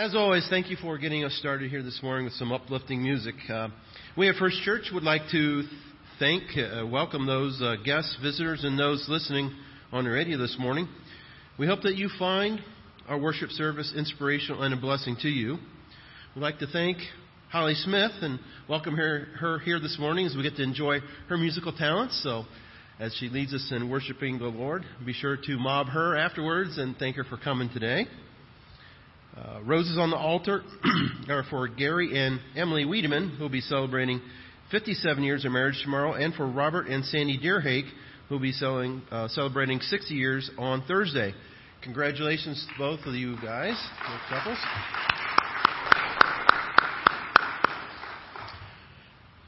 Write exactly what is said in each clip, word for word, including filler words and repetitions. As always, thank you for getting us started here this morning with some uplifting music. Uh, we at First Church would like to thank, uh, welcome those uh, guests, visitors, and those listening on the radio this morning. We hope that you find our worship service inspirational and a blessing to you. We'd like to thank Holly Smith and welcome her, her here this morning as we get to enjoy her musical talents. So as she leads us in worshiping the Lord, be sure to mob her afterwards and thank her for coming today. Uh, roses on the altar are for Gary and Emily Wiedemann, who will be celebrating fifty-seven years of marriage tomorrow, and for Robert and Sandy Deerhake, who will be selling, uh, celebrating sixty years on Thursday. Congratulations to both of you guys, both couples.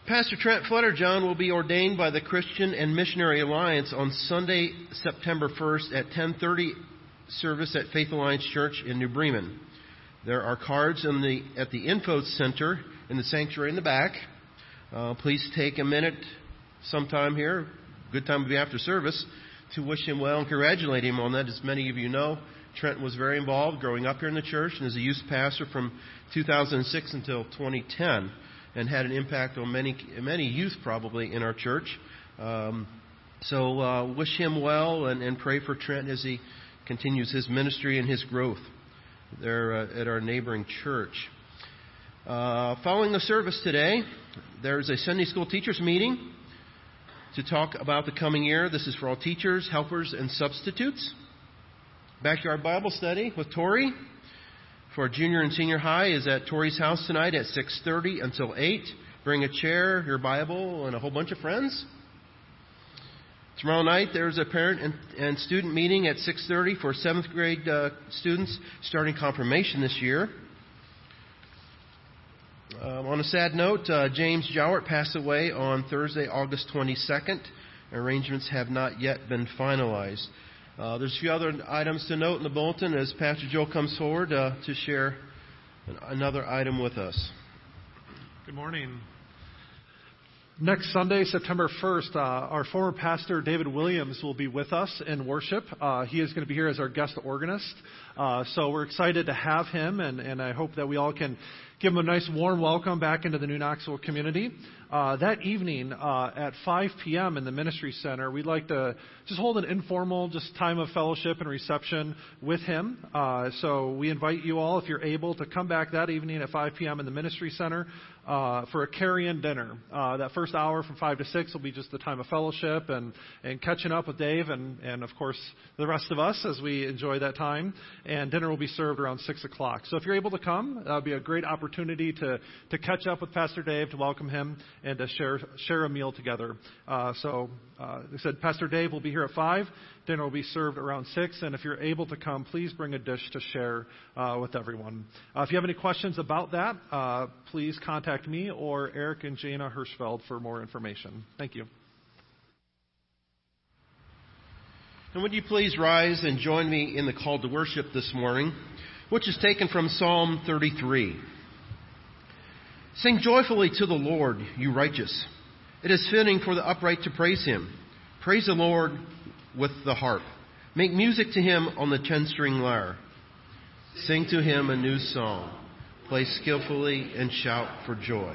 Pastor Trent Flutterjohn will be ordained by the Christian and Missionary Alliance on Sunday, September first at ten thirty service at Faith Alliance Church in New Bremen. There are cards in the, at the info center in the sanctuary in the back. Uh, please take a minute sometime here, good time to be after service, to wish him well and congratulate him on that. As many of you know, Trent was very involved growing up here in the church and is a youth pastor from two thousand six until twenty ten and had an impact on many, many youth probably in our church. Um, so uh, wish him well and, and pray for Trent as he continues his ministry and his growth there uh, at our neighboring church. Uh, following the service today, there's a Sunday school teachers meeting to talk about the coming year. This is for all teachers, helpers, and substitutes. Backyard Bible study with Tori for junior and senior high is at Tori's house tonight at six thirty until eight. Bring a chair, your Bible, and a whole bunch of friends. Tomorrow night, there's a parent and, and student meeting at six thirty for seventh grade uh, students starting confirmation this year. Uh, on a sad note, uh, James Jowett passed away on Thursday, August twenty-second. Arrangements have not yet been finalized. Uh, there's a few other items to note in the bulletin as Pastor Joel comes forward uh, to share an, another item with us. Good morning. Next Sunday, September first, uh, our former pastor, David Williams, will be with us in worship. Uh, he is going to be here as our guest organist. Uh, so we're excited to have him, and, and I hope that we all can give him a nice warm welcome back into the New Knoxville community. Uh, that evening uh, at five p.m. in the Ministry Center, we'd like to just hold an informal just time of fellowship and reception with him. Uh, so we invite you all, if you're able, to come back that evening at five p.m. in the Ministry Center uh, for a carry-in dinner. Uh, that first hour from five to six will be just the time of fellowship and, and catching up with Dave and, and, of course, the rest of us as we enjoy that time. And dinner will be served around six o'clock. So if you're able to come, that would be a great opportunity to, to catch up with Pastor Dave, to welcome him, and to share share a meal together. Uh, so uh, they said Pastor Dave will be here at five. Dinner will be served around six. And if you're able to come, please bring a dish to share uh, with everyone. Uh, if you have any questions about that, uh, please contact me or Eric and Jana Hirschfeld for more information. Thank you. And would you please rise and join me in the call to worship this morning, which is taken from Psalm thirty-three. Sing joyfully to the Lord, you righteous. It is fitting for the upright to praise him. Praise the Lord with the harp. Make music to him on the ten-string lyre. Sing to him a new song. Play skillfully and shout for joy.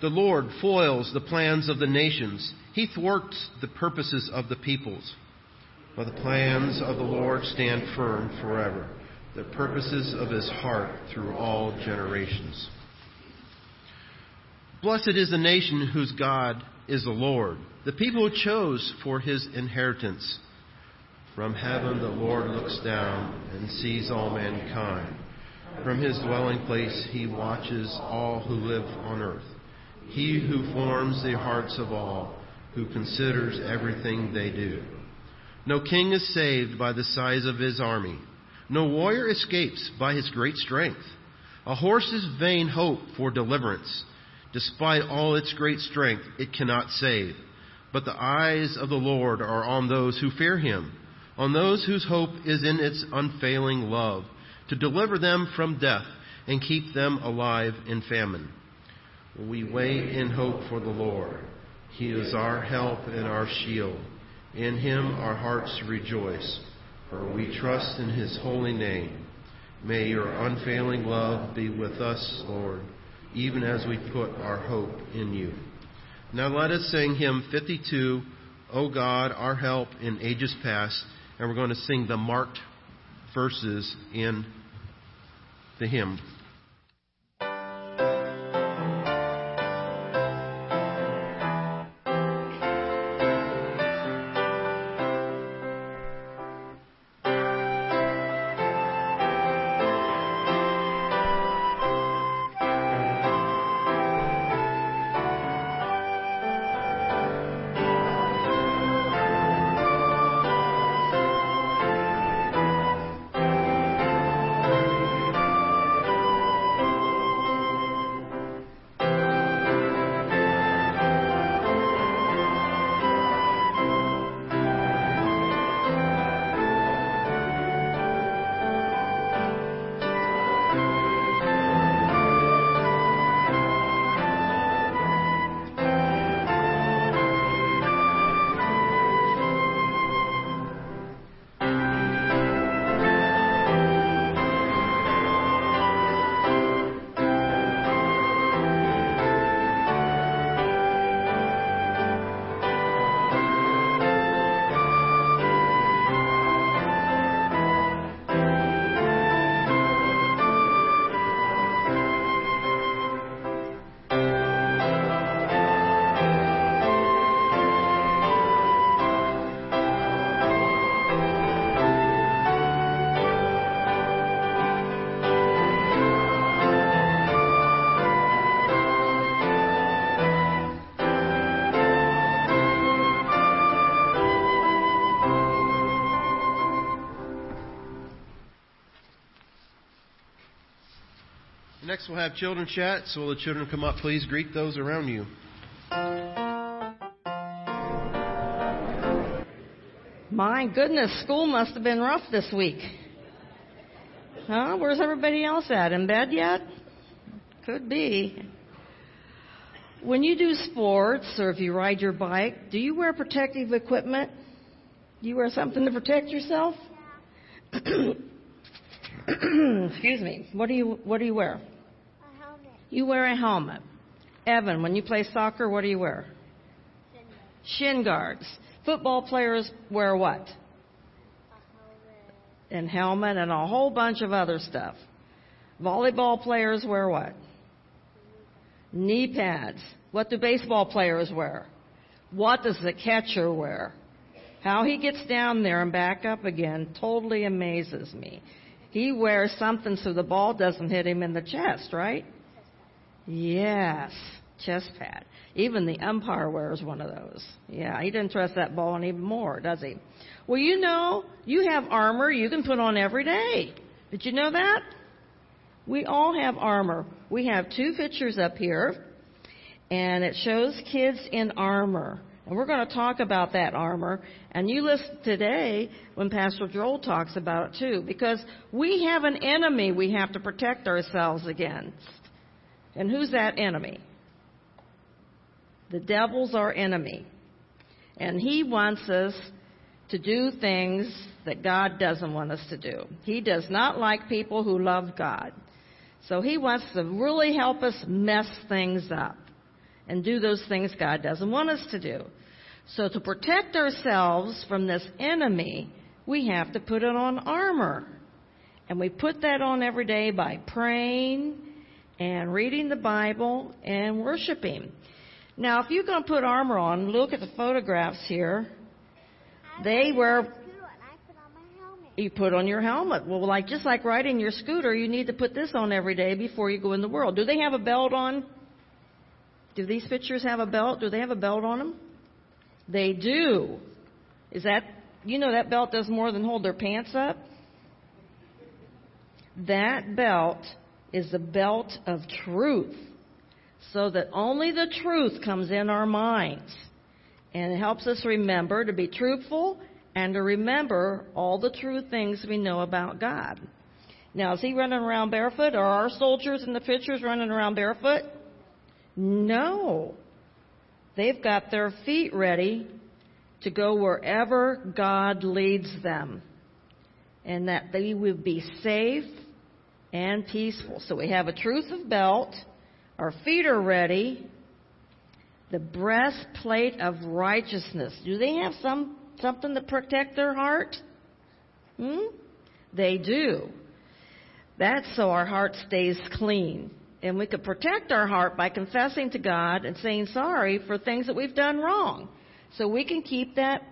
The Lord foils the plans of the nations. He thwarts the purposes of the peoples. But the plans of the Lord stand firm forever, the purposes of his heart through all generations. Blessed is the nation whose God is the Lord, the people who chose for his inheritance. From heaven the Lord looks down and sees all mankind. From his dwelling place he watches all who live on earth. He who forms the hearts of all, who considers everything they do. No king is saved by the size of his army. No warrior escapes by his great strength. A horse's vain hope for deliverance. Despite all its great strength, it cannot save. But the eyes of the Lord are on those who fear him, on those whose hope is in its unfailing love, to deliver them from death and keep them alive in famine. We wait in hope for the Lord. He is our help and our shield. In him our hearts rejoice, for we trust in his holy name. May your unfailing love be with us, Lord, even as we put our hope in you. Now let us sing hymn fifty-two, O God, our help in ages past. And we're going to sing the marked verses in the hymn. Next, we'll have children chat, so will the children come up, please? Greet those around you. My goodness, school must have been rough this week. Huh? Where's everybody else at? In bed yet? Could be. When you do sports or if you ride your bike, do you wear protective equipment? Do you wear something to protect yourself? Excuse me. What do you What do you wear? A helmet. You wear a helmet. Evan, when you play soccer, what do you wear? Shin guards. Shin guards. Football players wear what? A helmet. And helmet and a whole bunch of other stuff. Volleyball players wear what? Knee pads. Knee pads. What do baseball players wear? What does the catcher wear? How he gets down there and back up again totally amazes me. He wears something so the ball doesn't hit him in the chest, right? Yes, chest pad. Even the umpire wears one of those. Yeah, he doesn't trust that ball any more, does he? Well, you know, you have armor you can put on every day. Did you know that? We all have armor. We have two pictures up here, and it shows kids in armor. And we're going to talk about that armor. And you listen today when Pastor Joel talks about it, too, because we have an enemy we have to protect ourselves against. And who's that enemy? The devil's our enemy. And he wants us to do things that God doesn't want us to do. He does not like people who love God. So he wants to really help us mess things up and do those things God doesn't want us to do. So to protect ourselves from this enemy, we have to put it on armor. And we put that on every day by praying and reading the Bible and worshiping. Now, if you're going to put armor on, look at the photographs here. They were... You put on your helmet. Well, like just like riding your scooter, you need to put this on every day before you go in the world. Do they have a belt on? Do these pictures have a belt? Do they have a belt on them? They do. Is that, you know, that belt does more than hold their pants up? That belt is the belt of truth, so that only the truth comes in our minds. And it helps us remember to be truthful and to remember all the true things we know about God. Now, is he running around barefoot? Are our soldiers in the pictures running around barefoot? No. They've got their feet ready to go wherever God leads them. And that they would be safe and peaceful. So we have a truth of belt. Our feet are ready. The breastplate of righteousness. Do they have some something to protect their heart? Hmm? They do. That's so our heart stays clean. And we could protect our heart by confessing to God and saying sorry for things that we've done wrong. So we can keep that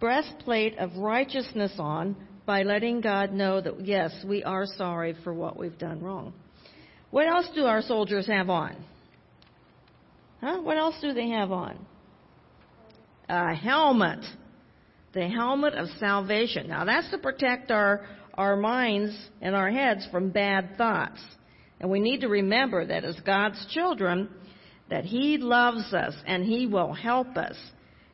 breastplate of righteousness on by letting God know that, yes, we are sorry for what we've done wrong. What else do our soldiers have on? Huh? What else do they have on? A helmet. The helmet of salvation. Now, that's to protect our, our minds and our heads from bad thoughts. And we need to remember that as God's children, that He loves us and He will help us.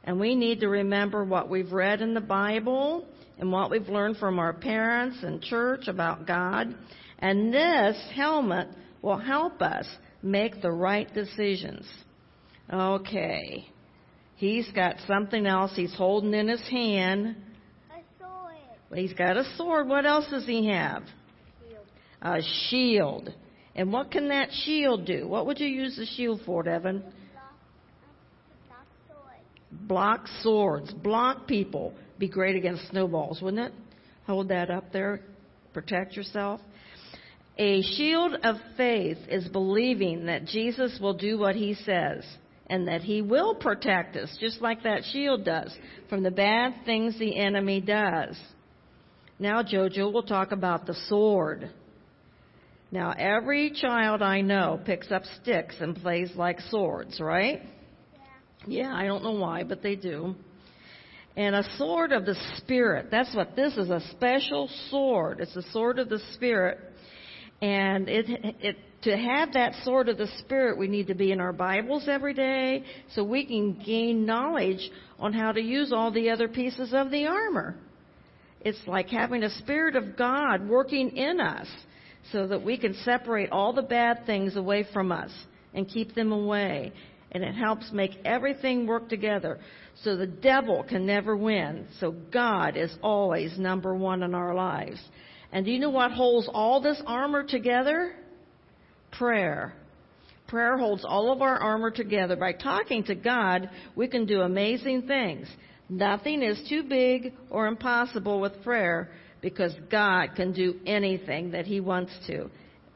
And we need to remember what we've read in the Bible and what we've learned from our parents and church about God. And this helmet will help us make the right decisions. Okay. He's got something else he's holding in his hand. A sword. He's got a sword. What else does he have? A shield. A shield. And what can that shield do? What would you use the shield for, Devin? Block swords, block people. Be great against snowballs, wouldn't it? Hold that up there. Protect yourself. A shield of faith is believing that Jesus will do what He says and that He will protect us, just like that shield does, from the bad things the enemy does. Now, Jojo will talk about the sword. Now, every child I know picks up sticks and plays like swords, right? Yeah, I don't know why, but they do. And a sword of the Spirit. That's what this is, a special sword. It's a sword of the Spirit. And it, it to have that sword of the Spirit, we need to be in our Bibles every day so we can gain knowledge on how to use all the other pieces of the armor. It's like having a Spirit of God working in us so that we can separate all the bad things away from us and keep them away. And it helps make everything work together so the devil can never win. So God is always number one in our lives. And do you know what holds all this armor together? Prayer. Prayer holds all of our armor together. By talking to God, we can do amazing things. Nothing is too big or impossible with prayer because God can do anything that He wants to.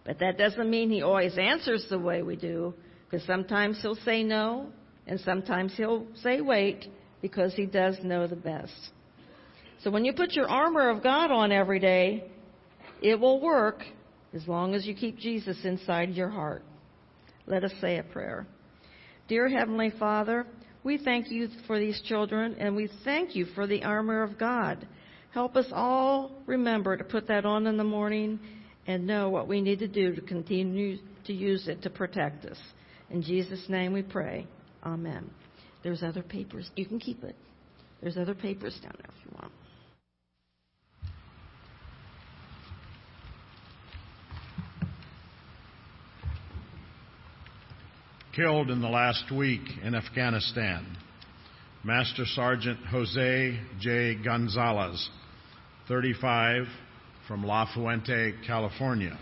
But that doesn't mean He always answers the way we do. Because sometimes He'll say no, and sometimes He'll say wait, because He does know the best. So when you put your armor of God on every day, it will work as long as you keep Jesus inside your heart. Let us say a prayer. Dear Heavenly Father, we thank You for these children, and we thank You for the armor of God. Help us all remember to put that on in the morning and know what we need to do to continue to use it to protect us. In Jesus' name we pray. Amen. There's other papers. You can keep it. There's other papers down there if you want. Killed in the last week in Afghanistan, Master Sergeant Jose J. Gonzalez, thirty-five, from La Fuente, California.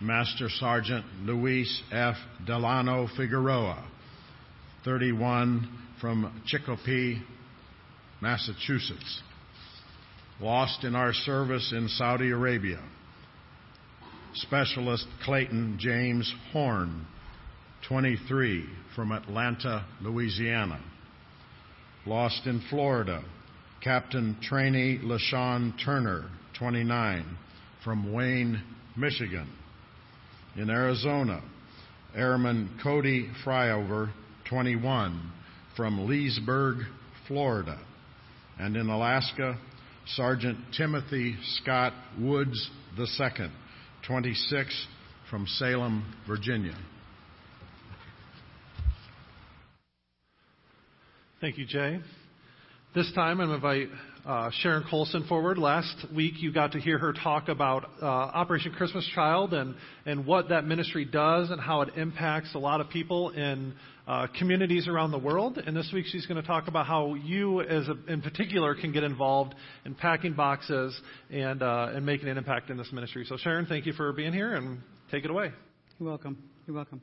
Master Sergeant Luis F. Delano Figueroa, thirty-one, from Chicopee, Massachusetts. Lost in our service in Saudi Arabia, Specialist Clayton James Horn, twenty-three, from Atlanta, Louisiana. Lost in Florida, Captain Trainee LaShawn Turner, twenty-nine, from Wayne, Michigan. In Arizona, Airman Cody Fryover, twenty-one, from Leesburg, Florida. And in Alaska, Sergeant Timothy Scott Woods the Second, twenty-six, from Salem, Virginia. Thank you, Jay. This time I'm going to invite uh, Sharon Coulson forward. Last week you got to hear her talk about uh, Operation Christmas Child and, and what that ministry does and how it impacts a lot of people in uh, communities around the world. And this week she's going to talk about how you, as a, in particular, can get involved in packing boxes and, uh, and making an impact in this ministry. So Sharon, thank you for being here, and take it away. You're welcome. You're welcome.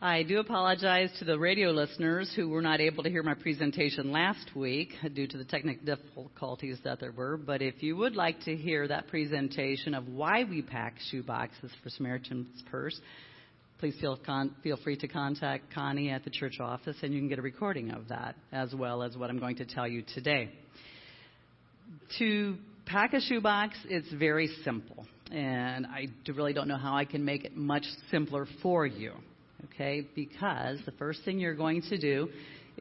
I do apologize to the radio listeners who were not able to hear my presentation last week due to the technical difficulties that there were. But if you would like to hear that presentation of why we pack shoe boxes for Samaritan's Purse, please feel con- feel free to contact Connie at the church office, and you can get a recording of that, as well as what I'm going to tell you today. To pack a shoebox, it's very simple, and I really don't know how I can make it much simpler for you. Okay, because the first thing you're going to do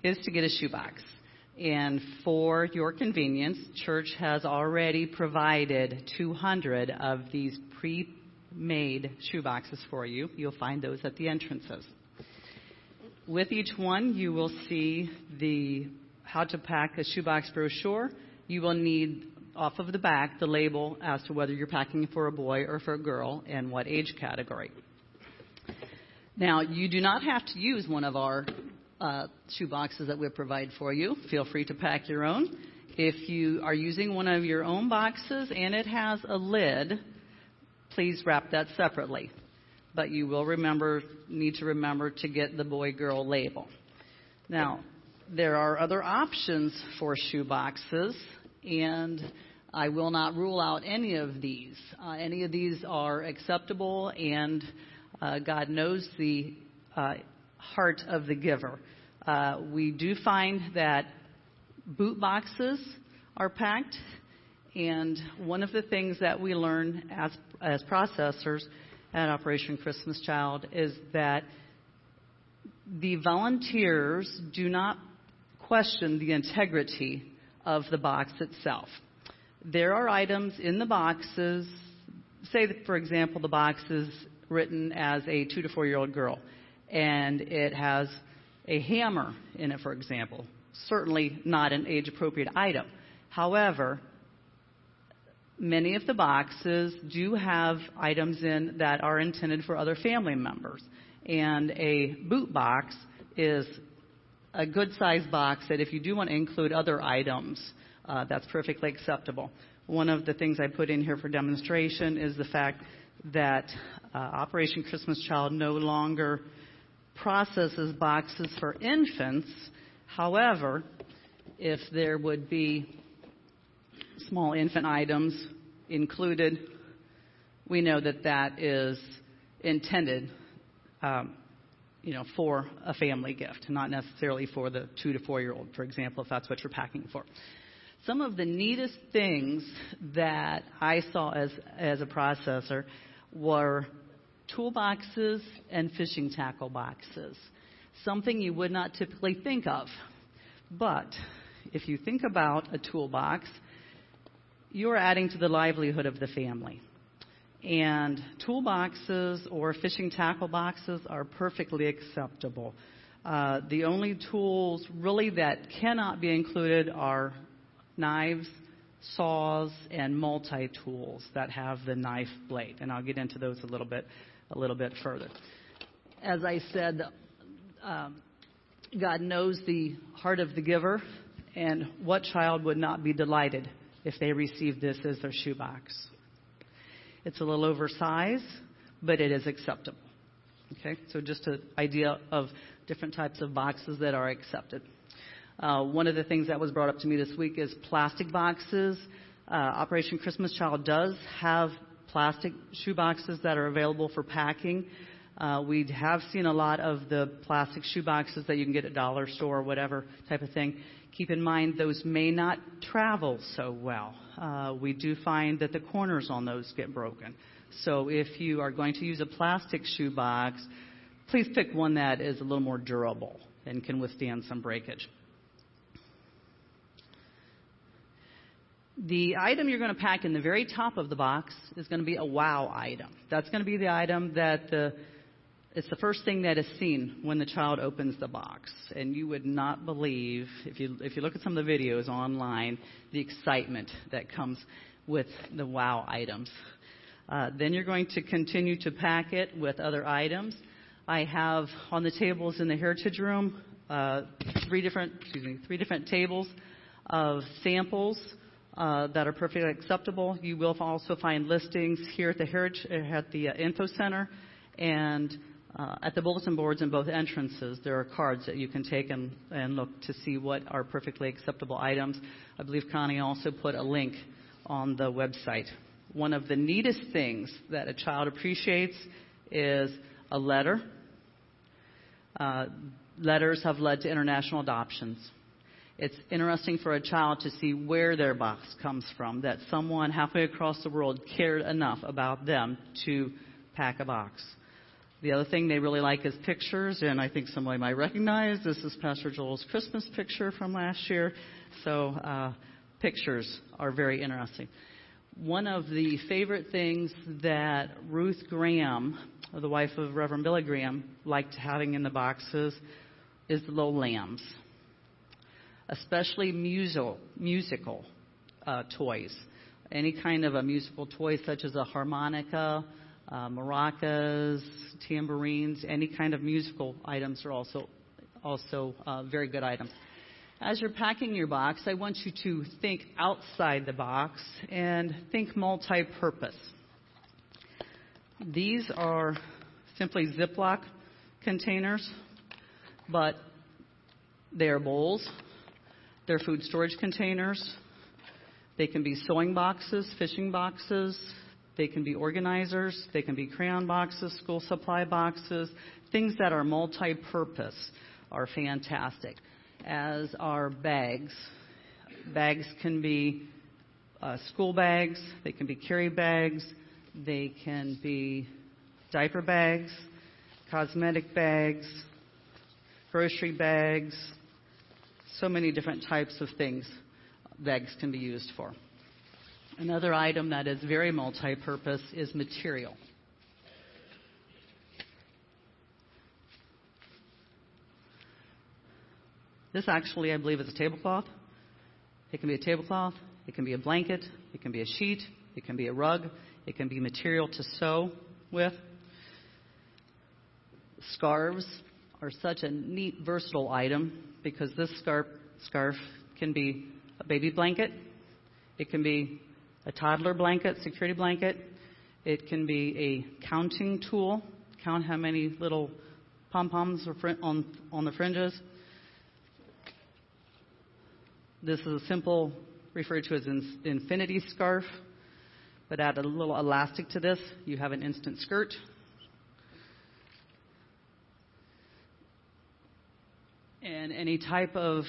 is to get a shoebox. And for your convenience, church has already provided two hundred of these pre-made shoeboxes for you. You'll find those at the entrances. With each one, you will see the how to pack a shoebox brochure. You will need, off of the back, the label as to whether you're packing for a boy or for a girl and what age category. Now, you do not have to use one of our uh, shoe boxes that we provide for you. Feel free to pack your own. If you are using one of your own boxes and it has a lid, please wrap that separately. But you will remember, need to remember to get the boy-girl label. Now, there are other options for shoe boxes, and I will not rule out any of these. Uh, any of these are acceptable, and Uh, God knows the uh, heart of the giver. Uh, we do find that boot boxes are packed, and one of the things that we learn as as processors at Operation Christmas Child is that the volunteers do not question the integrity of the box itself. There are items in the boxes, say that, for example, the boxes written as a two to four year old girl, and it has a hammer in it, for example. Certainly not an age appropriate item. However, many of the boxes do have items in that are intended for other family members, and a boot box is a good sized box that if you do want to include other items, uh, that's perfectly acceptable. One of the things I put in here for demonstration is the fact that uh, Operation Christmas Child no longer processes boxes for infants. However, if there would be small infant items included, we know that that is intended, um, you know, for a family gift, not necessarily for the two to four-year-old, for example, if that's what you're packing for. Some of the neatest things that I saw as as a processor were toolboxes and fishing tackle boxes, something you would not typically think of. But if you think about a toolbox, you're adding to the livelihood of the family. And toolboxes or fishing tackle boxes are perfectly acceptable. Uh, the only tools really that cannot be included are knives, saws, and multi-tools that have the knife blade, and I'll get into those a little bit, a little bit further. As I said, um, God knows the heart of the giver, and what child would not be delighted if they received this as their shoebox? It's a little oversized, but it is acceptable. Okay, so just an idea of different types of boxes that are accepted. Uh, one of the things that was brought up to me this week is plastic boxes. Uh, Operation Christmas Child does have plastic shoe boxes that are available for packing. Uh, we have seen a lot of the plastic shoe boxes that you can get at dollar store or whatever type of thing. Keep in mind those may not travel so well. Uh, we do find that the corners on those get broken. So if you are going to use a plastic shoe box, please pick one that is a little more durable and can withstand some breakage. The item you're going to pack in the very top of the box is going to be a wow item. That's going to be the item that the It's the first thing that is seen when the child opens the box. And you would not believe, if you if you look at some of the videos online, the excitement that comes with the wow items. Uh, then you're going to continue to pack it with other items. I have on the tables in the Heritage Room uh, three different, excuse me, three different tables of samples uh, that are perfectly acceptable. You will also find listings here at the Heritage, at the uh, Info Center, and uh, at the bulletin boards in both entrances. There are cards that you can take and, and look to see what are perfectly acceptable items. I believe Connie also put a link on the website. One of the neatest things that a child appreciates is a letter. Uh, letters have led to international adoptions. It's interesting for a child to see where their box comes from, that someone halfway across the world cared enough about them to pack a box. The other thing they really like is pictures, and I think somebody might recognize this is Pastor Joel's Christmas picture from last year. So uh, pictures are very interesting. One of the favorite things that Ruth Graham, the wife of Reverend Billy Graham, liked having in the boxes is the little lambs, especially musical, musical uh, toys. Any kind of a musical toy such as a harmonica, uh, maracas, tambourines, any kind of musical items are also also uh, very good items. As you're packing your box, I want you to think outside the box and think multi-purpose. These are simply Ziploc containers, but they are bowls. They're food storage containers. They can be sewing boxes, fishing boxes. They can be organizers. They can be crayon boxes, school supply boxes. Things that are multi-purpose are fantastic. As are bags. Bags can be uh, school bags, they can be carry bags, they can be diaper bags, cosmetic bags, grocery bags, so many different types of things bags can be used for. Another item that is very multi-purpose is material. This actually, I believe, is a tablecloth. It can be a tablecloth. It can be a blanket. It can be a sheet. It can be a rug. It can be material to sew with. Scarves are such a neat, versatile item because this scarf, scarf can be a baby blanket. It can be a toddler blanket, security blanket. It can be a counting tool. Count how many little pom-poms are fr- on, on the fringes. This is a simple, referred to as an infinity scarf, but add a little elastic to this, you have an instant skirt. And any type of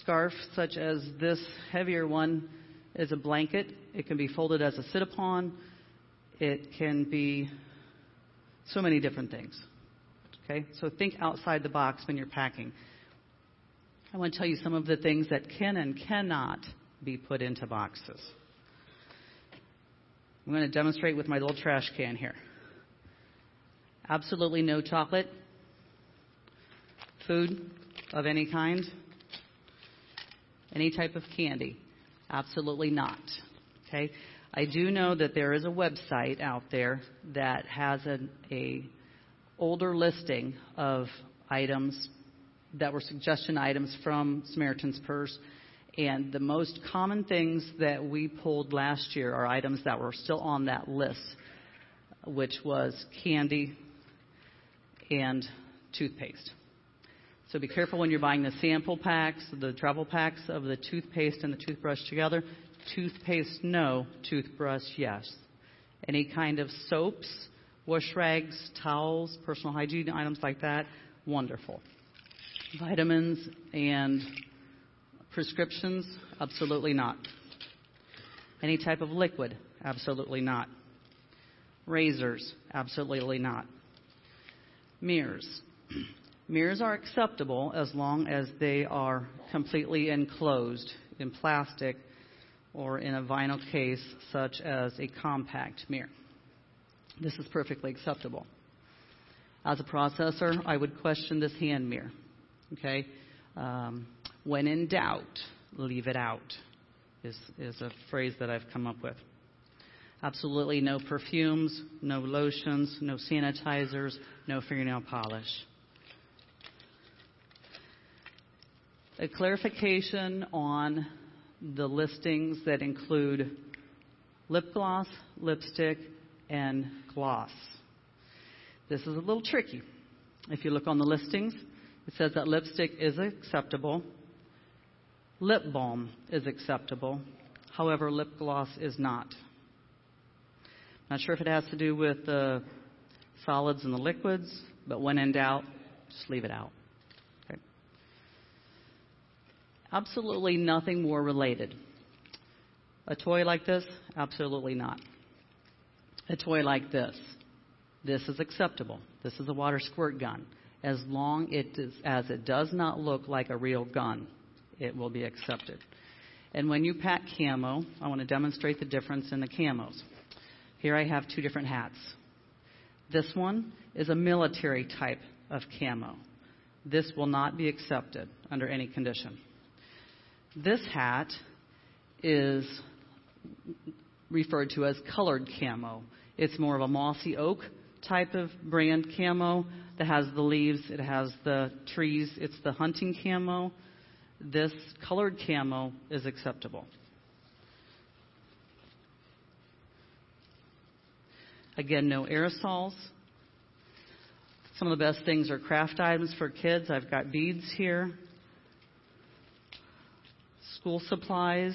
scarf, such as this heavier one, is a blanket. It can be folded as a sit-upon. It can be so many different things. Okay, so think outside the box when you're packing. I want to tell you some of the things that can and cannot be put into boxes. I'm going to demonstrate with my little trash can here. Absolutely no chocolate, food of any kind, any type of candy. Absolutely not. Okay? I do know that there is a website out there that has an a older listing of items that were suggestion items from Samaritan's Purse. And the most common things that we pulled last year are items that were still on that list, which was candy and toothpaste. So be careful when you're buying the sample packs, the travel packs of the toothpaste and the toothbrush together. Toothpaste, no. Toothbrush, yes. Any kind of soaps, wash rags, towels, personal hygiene items like that, wonderful. Vitamins and prescriptions, absolutely not. Any type of liquid, absolutely not. Razors, absolutely not. Mirrors. Mirrors are acceptable as long as they are completely enclosed in plastic or in a vinyl case such as a compact mirror. This is perfectly acceptable. As a processor, I would question this hand mirror. Okay? Um, when in doubt, leave it out is, is a phrase that I've come up with. Absolutely no perfumes, no lotions, no sanitizers, no fingernail polish. A clarification on the listings that include lip gloss, lipstick, and gloss. This is a little tricky. If you look on the listings, it says that lipstick is acceptable. Lip balm is acceptable. However, lip gloss is not. Not sure if it has to do with the solids and the liquids, but when in doubt, just leave it out. Okay. Absolutely nothing more related. A toy like this, absolutely not. A toy like this, this is acceptable. This is a water squirt gun. As long it is, as it does not look like a real gun, it will be accepted. And when you pack camo, I want to demonstrate the difference in the camos. Here I have two different hats. This one is a military type of camo. This will not be accepted under any condition. This hat is referred to as colored camo. It's more of a mossy oak type of brand camo that has the leaves, it has the trees, it's the hunting camo. This colored camo is acceptable. Again, no aerosols. Some of the best things are craft items for kids. I've got beads here. School supplies.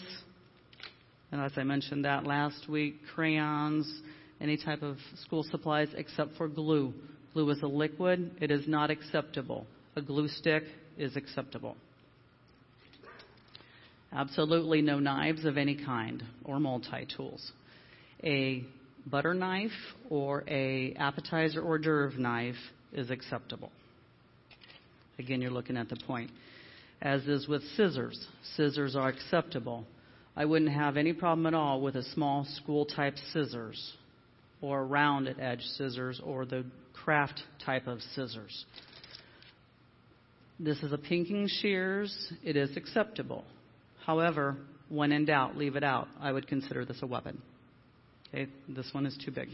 And as I mentioned that last week, crayons, any type of school supplies except for glue. Glue is a liquid. It is not acceptable. A glue stick is acceptable. Absolutely no knives of any kind or multi-tools. A butter knife or a appetizer hors d'oeuvre knife is acceptable. Again, you're looking at the point. As is with scissors. Scissors are acceptable. I wouldn't have any problem at all with a small school type scissors or rounded edge scissors or the craft type of scissors. This is a pinking shears. It is acceptable. However, when in doubt, leave it out. I would consider this a weapon. Okay, this one is too big.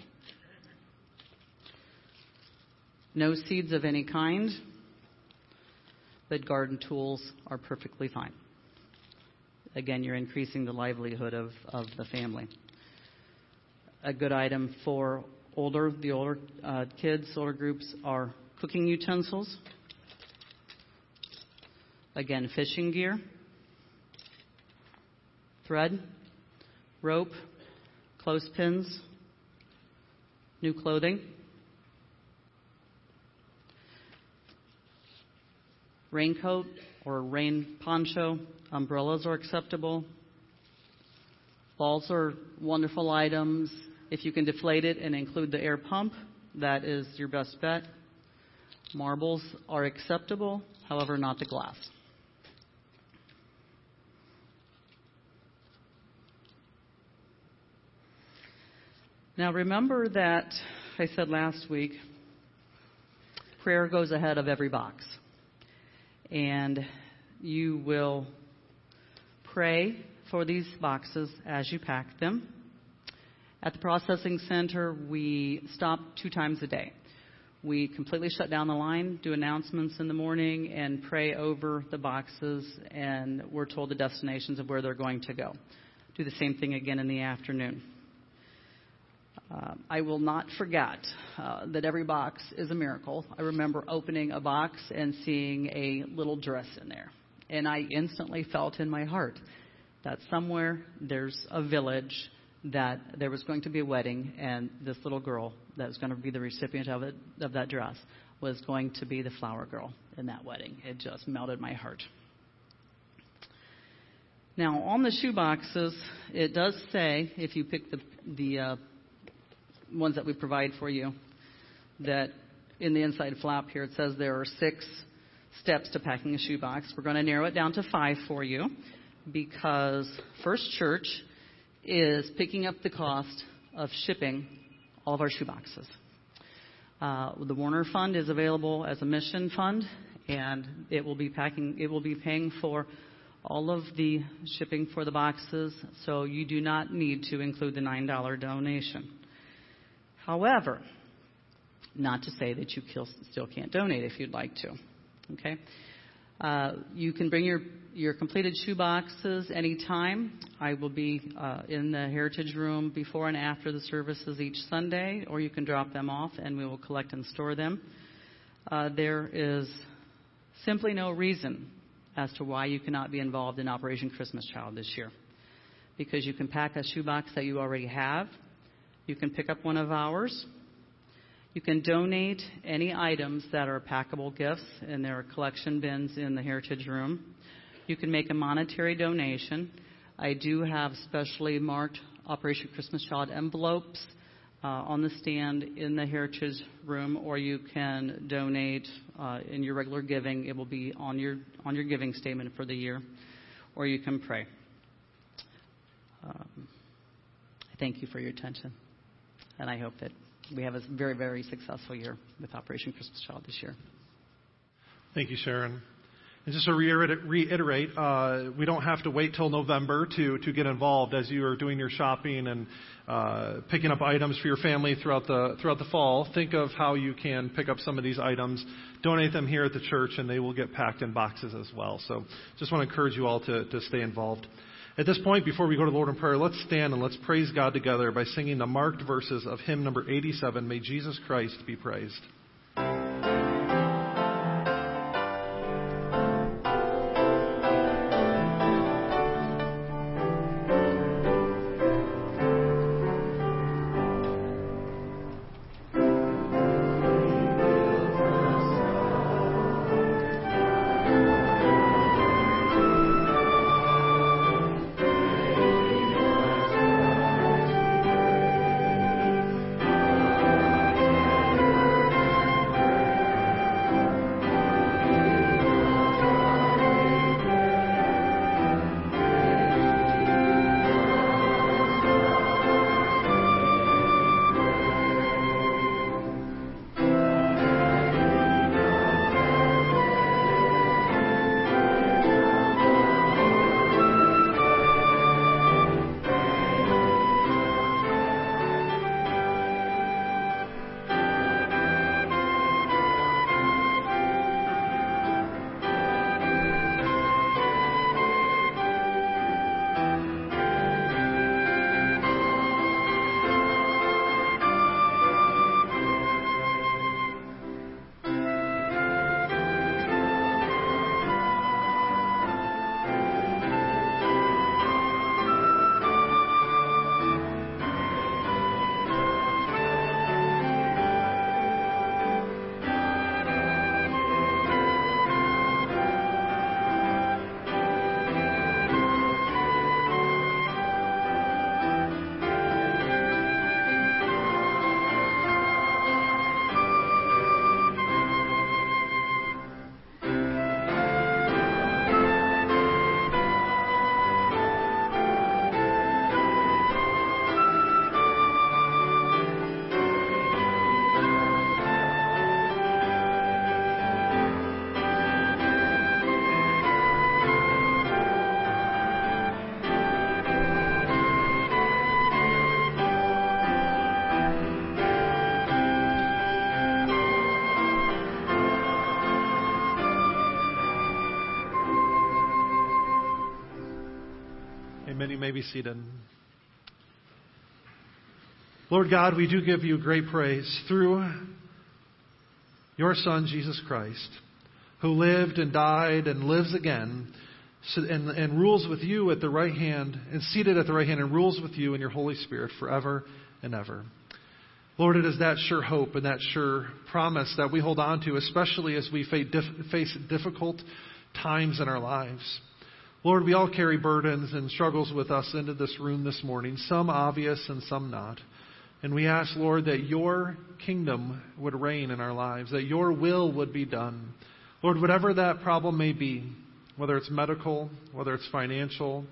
No seeds of any kind, but garden tools are perfectly fine. Again, you're increasing the livelihood of, of the family. A good item for older, the older uh, kids, older groups are cooking utensils. Again, fishing gear, thread, rope, clothespins, new clothing, raincoat or rain poncho, umbrellas are acceptable. Balls are wonderful items. If you can deflate it and include the air pump, that is your best bet. Marbles are acceptable, however, not the glass. Now remember that I said last week, prayer goes ahead of every box. And you will pray for these boxes as you pack them. At the processing center, we stop two times a day. We completely shut down the line, do announcements in the morning, and pray over the boxes, and we're told the destinations of where they're going to go. Do the same thing again in the afternoon. Uh, I will not forget uh, that every box is a miracle. I remember opening a box and seeing a little dress in there. And I instantly felt in my heart that somewhere there's a village that there was going to be a wedding, and this little girl that was going to be the recipient of it, of that dress, was going to be the flower girl in that wedding. It just melted my heart. Now, on the shoe boxes, it does say, if you pick the the uh, ones that we provide for you, that in the inside flap here it says there are six steps to packing a shoebox. We're going to narrow it down to five for you because First Church is picking up the cost of shipping all of our shoeboxes. Uh, the Warner Fund is available as a mission fund, and it will be packing. It will be paying for all of the shipping for the boxes, so you do not need to include the nine dollars donation. However, not to say that you still can't donate if you'd like to. Okay, uh, you can bring your your completed shoe boxes anytime. I will be uh, in the Heritage Room before and after the services each Sunday, or you can drop them off and we will collect and store them. Uh, there is simply no reason as to why you cannot be involved in Operation Christmas Child this year, because you can pack a shoebox that you already have. You can pick up one of ours. You can donate any items that are packable gifts, and there are collection bins in the Heritage Room. You can make a monetary donation. I do have specially marked Operation Christmas Child envelopes uh, on the stand in the Heritage Room, or you can donate uh, in your regular giving. It will be on your on your giving statement for the year, or you can pray. Um, I thank you for your attention, and I hope that we have a very, very successful year with Operation Christmas Child this year. Thank you, Sharon. And just to reiterate, uh, we don't have to wait till November to, to get involved as you are doing your shopping and uh, picking up items for your family throughout the throughout the fall. Think of how you can pick up some of these items, donate them here at the church, and they will get packed in boxes as well. So just want to encourage you all to, to stay involved. At this point, before we go to the Lord in prayer, let's stand and let's praise God together by singing the marked verses of hymn number eighty-seven, May Jesus Christ Be Praised. You may be seated. Lord God, we do give you great praise through your Son, Jesus Christ, who lived and died and lives again and, and rules with you at the right hand and seated at the right hand and rules with you in your Holy Spirit forever and ever. Lord, it is that sure hope and that sure promise that we hold on to, especially as we face difficult times in our lives. Lord, we all carry burdens and struggles with us into this room this morning, some obvious and some not. And we ask, Lord, that your kingdom would reign in our lives, that your will would be done. Lord, whatever that problem may be, whether it's medical, whether it's financial,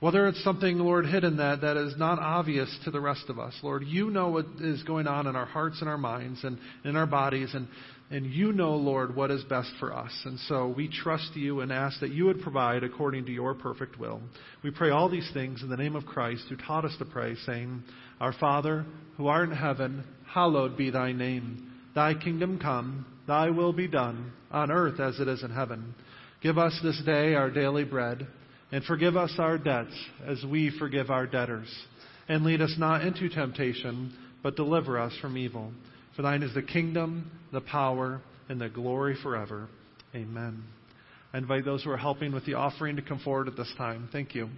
Well, there is something, Lord, hidden that, that is not obvious to the rest of us. Lord, you know what is going on in our hearts and our minds and in our bodies. And, and you know, Lord, what is best for us. And so we trust you and ask that you would provide according to your perfect will. We pray all these things in the name of Christ, who taught us to pray, saying, Our Father, who art in heaven, hallowed be thy name. Thy kingdom come, thy will be done, on earth as it is in heaven. Give us this day our daily bread. And forgive us our debts as we forgive our debtors. And lead us not into temptation, but deliver us from evil. For thine is the kingdom, the power, and the glory forever. Amen. I invite those who are helping with the offering to come forward at this time. Thank you.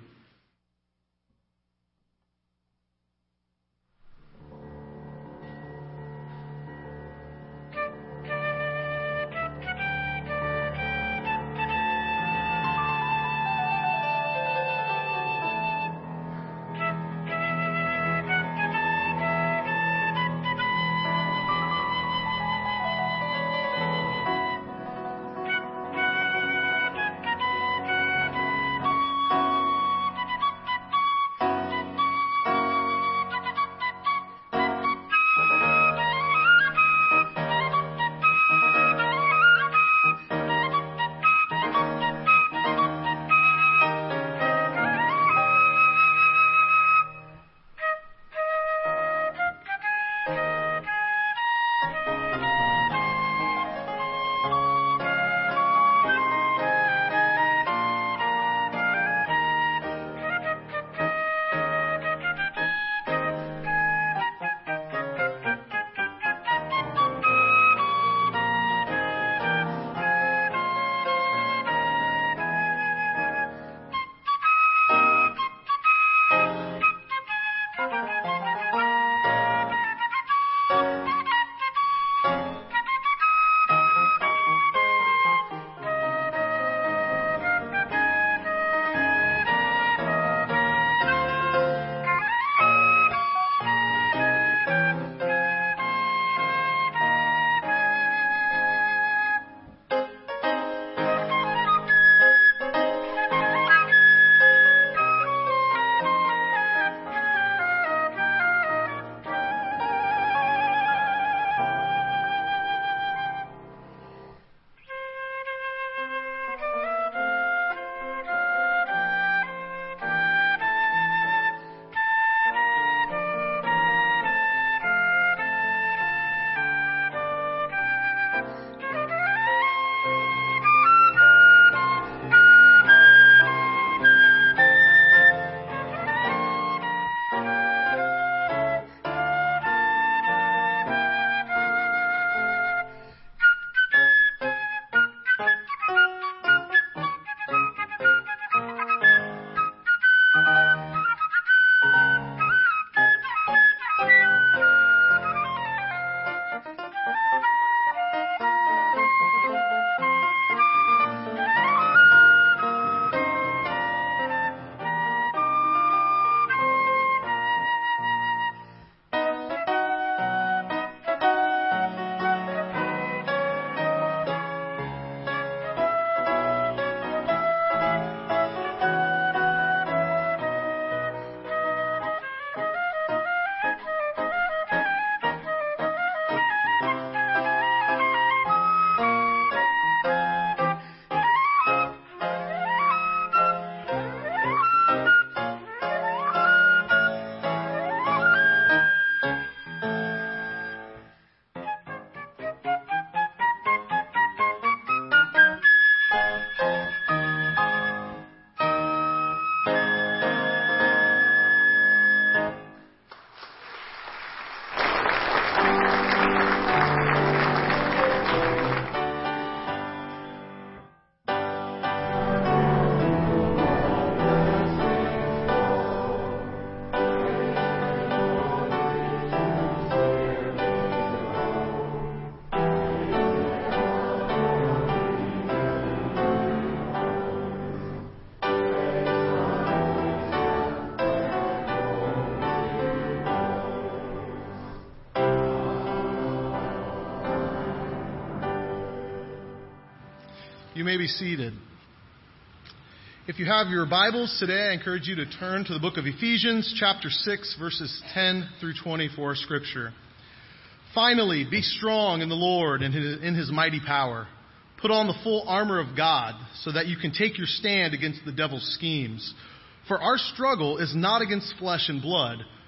You may be seated. If you have your Bibles today, I encourage you to turn to the book of Ephesians, chapter six, verses ten through twenty for Scripture. Finally, be strong in the Lord and in His mighty power. Put on the full armor of God so that you can take your stand against the devil's schemes. For our struggle is not against flesh and blood,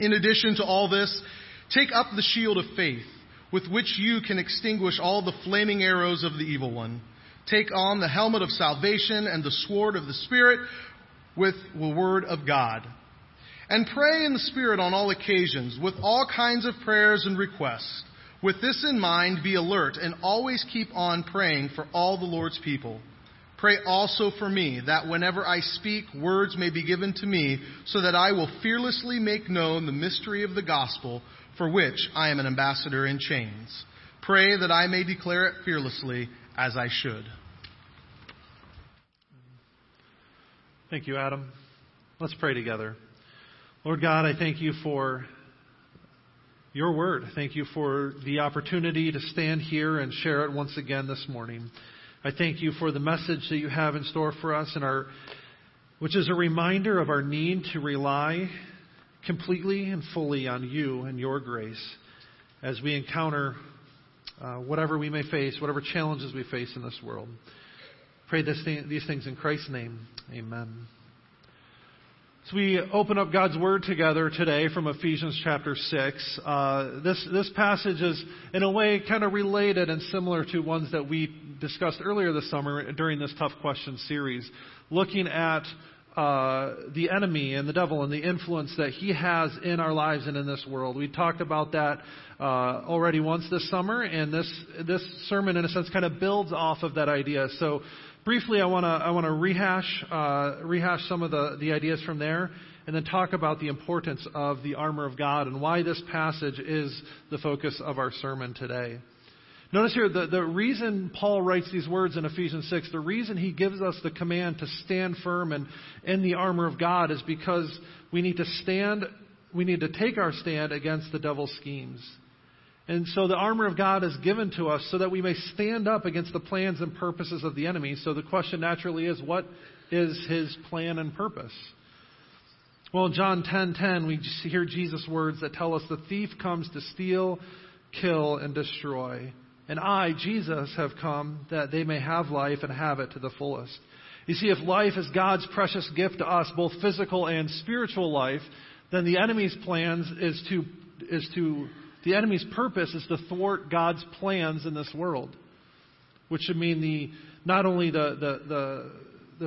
In addition to all this, take up the shield of faith, with which you can extinguish all the flaming arrows of the evil one. Take on the helmet of salvation and the sword of the Spirit with the word of God. And pray in the Spirit on all occasions with all kinds of prayers and requests. With this in mind, be alert and always keep on praying for all the Lord's people. Pray also for me that whenever I speak, words may be given to me so that I will fearlessly make known the mystery of the gospel for which I am an ambassador in chains. Pray that I may declare it fearlessly as I should. Thank you, Adam. Let's pray together. Lord God, I thank you for your word. Thank you for the opportunity to stand here and share it once again this morning. I thank you for the message that you have in store for us, and our, which is a reminder of our need to rely completely and fully on you and your grace as we encounter Uh, whatever we may face, whatever challenges we face in this world. Pray this thing, these things in Christ's name. Amen. So we open up God's Word together today from Ephesians chapter six. Uh, this, this passage is, in a way, kind of related and similar to ones that we discussed earlier this summer during this Tough Question series, looking at Uh, the enemy and the devil and the influence that he has in our lives and in this world. We talked about that uh, already once this summer, and this this sermon, in a sense, kind of builds off of that idea. So, briefly, I want to I want to rehash uh, rehash some of the, the ideas from there, and then talk about the importance of the armor of God and why this passage is the focus of our sermon today. Notice here, the, the reason Paul writes these words in Ephesians six, the reason he gives us the command to stand firm and in the armor of God is because we need to stand, we need to take our stand against the devil's schemes. And so the armor of God is given to us so that we may stand up against the plans and purposes of the enemy. So the question naturally is, what is his plan and purpose? Well, in John ten ten, we hear Jesus' words that tell us the thief comes to steal, kill, and destroy. And I, Jesus, have come that they may have life and have it to the fullest. You see, if life is God's precious gift to us, both physical and spiritual life, then the enemy's plans is to, is to, the enemy's purpose is to thwart God's plans in this world. Which should mean the, not only the, the, the,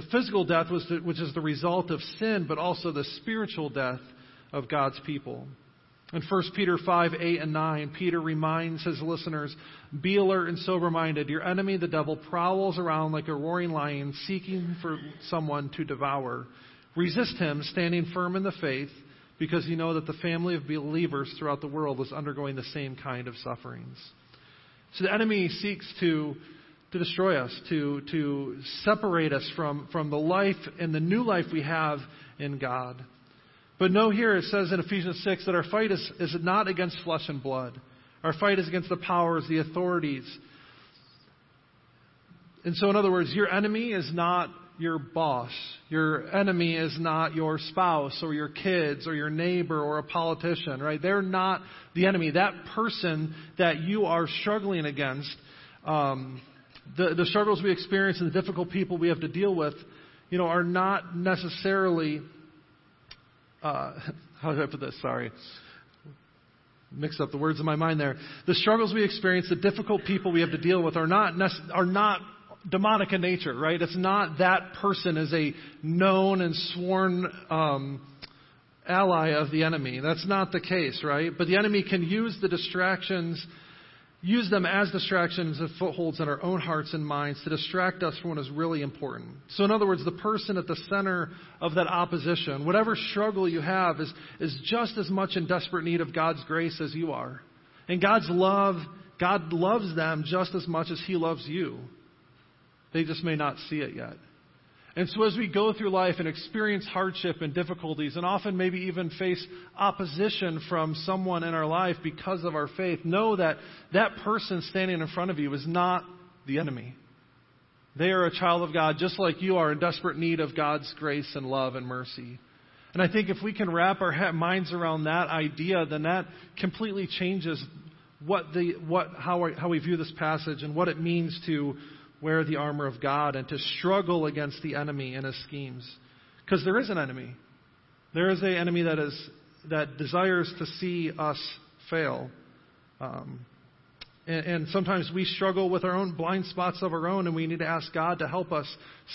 the physical death, was to, which is the result of sin, but also the spiritual death of God's people. In First Peter five, eight, and nine, Peter reminds his listeners, be alert and sober-minded. Your enemy, the devil, prowls around like a roaring lion, seeking for someone to devour. Resist him, standing firm in the faith, because you know that the family of believers throughout the world is undergoing the same kind of sufferings. So the enemy seeks to, to destroy us, to, to separate us from, from the life and the new life we have in God. But no, here it says in Ephesians six that our fight is, is not against flesh and blood. Our fight is against the powers, the authorities. And so, in other words, your enemy is not your boss. Your enemy is not your spouse or your kids or your neighbor or a politician, right? They're not the enemy. That person that you are struggling against, um, the, the struggles we experience and the difficult people we have to deal with, you know, are not necessarily... Uh, how did I put this? Sorry. Mixed up the words in my mind there. The struggles we experience, the difficult people we have to deal with are not nec- are not demonic in nature, right? It's not that person is a known and sworn um, ally of the enemy. That's not the case, right? But the enemy can use the distractions, use them as distractions and footholds in our own hearts and minds to distract us from what is really important. So in other words, the person at the center of that opposition, whatever struggle you have, is, is just as much in desperate need of God's grace as you are. And God's love, God loves them just as much as He loves you. They just may not see it yet. And so as we go through life and experience hardship and difficulties, and often maybe even face opposition from someone in our life because of our faith, know that that person standing in front of you is not the enemy. They are a child of God, just like you are, in desperate need of God's grace and love and mercy. And I think if we can wrap our minds around that idea, then that completely changes what the what how how we view this passage and what it means to wear the armor of God and to struggle against the enemy and his schemes. Because there is an enemy. There is an enemy that is that desires to see us fail. Um, and, and sometimes we struggle with our own blind spots of our own, and we need to ask God to help us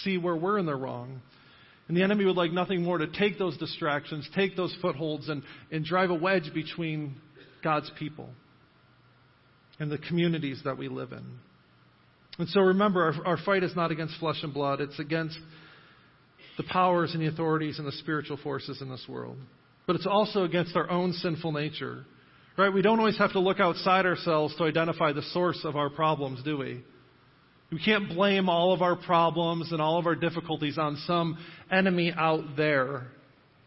see where we're in the wrong. And the enemy would like nothing more to take those distractions, take those footholds, and, and drive a wedge between God's people and the communities that we live in. And so remember, our, our fight is not against flesh and blood. It's against the powers and the authorities and the spiritual forces in this world. But it's also against our own sinful nature, right? We don't always have to look outside ourselves to identify the source of our problems, do we? We can't blame all of our problems and all of our difficulties on some enemy out there,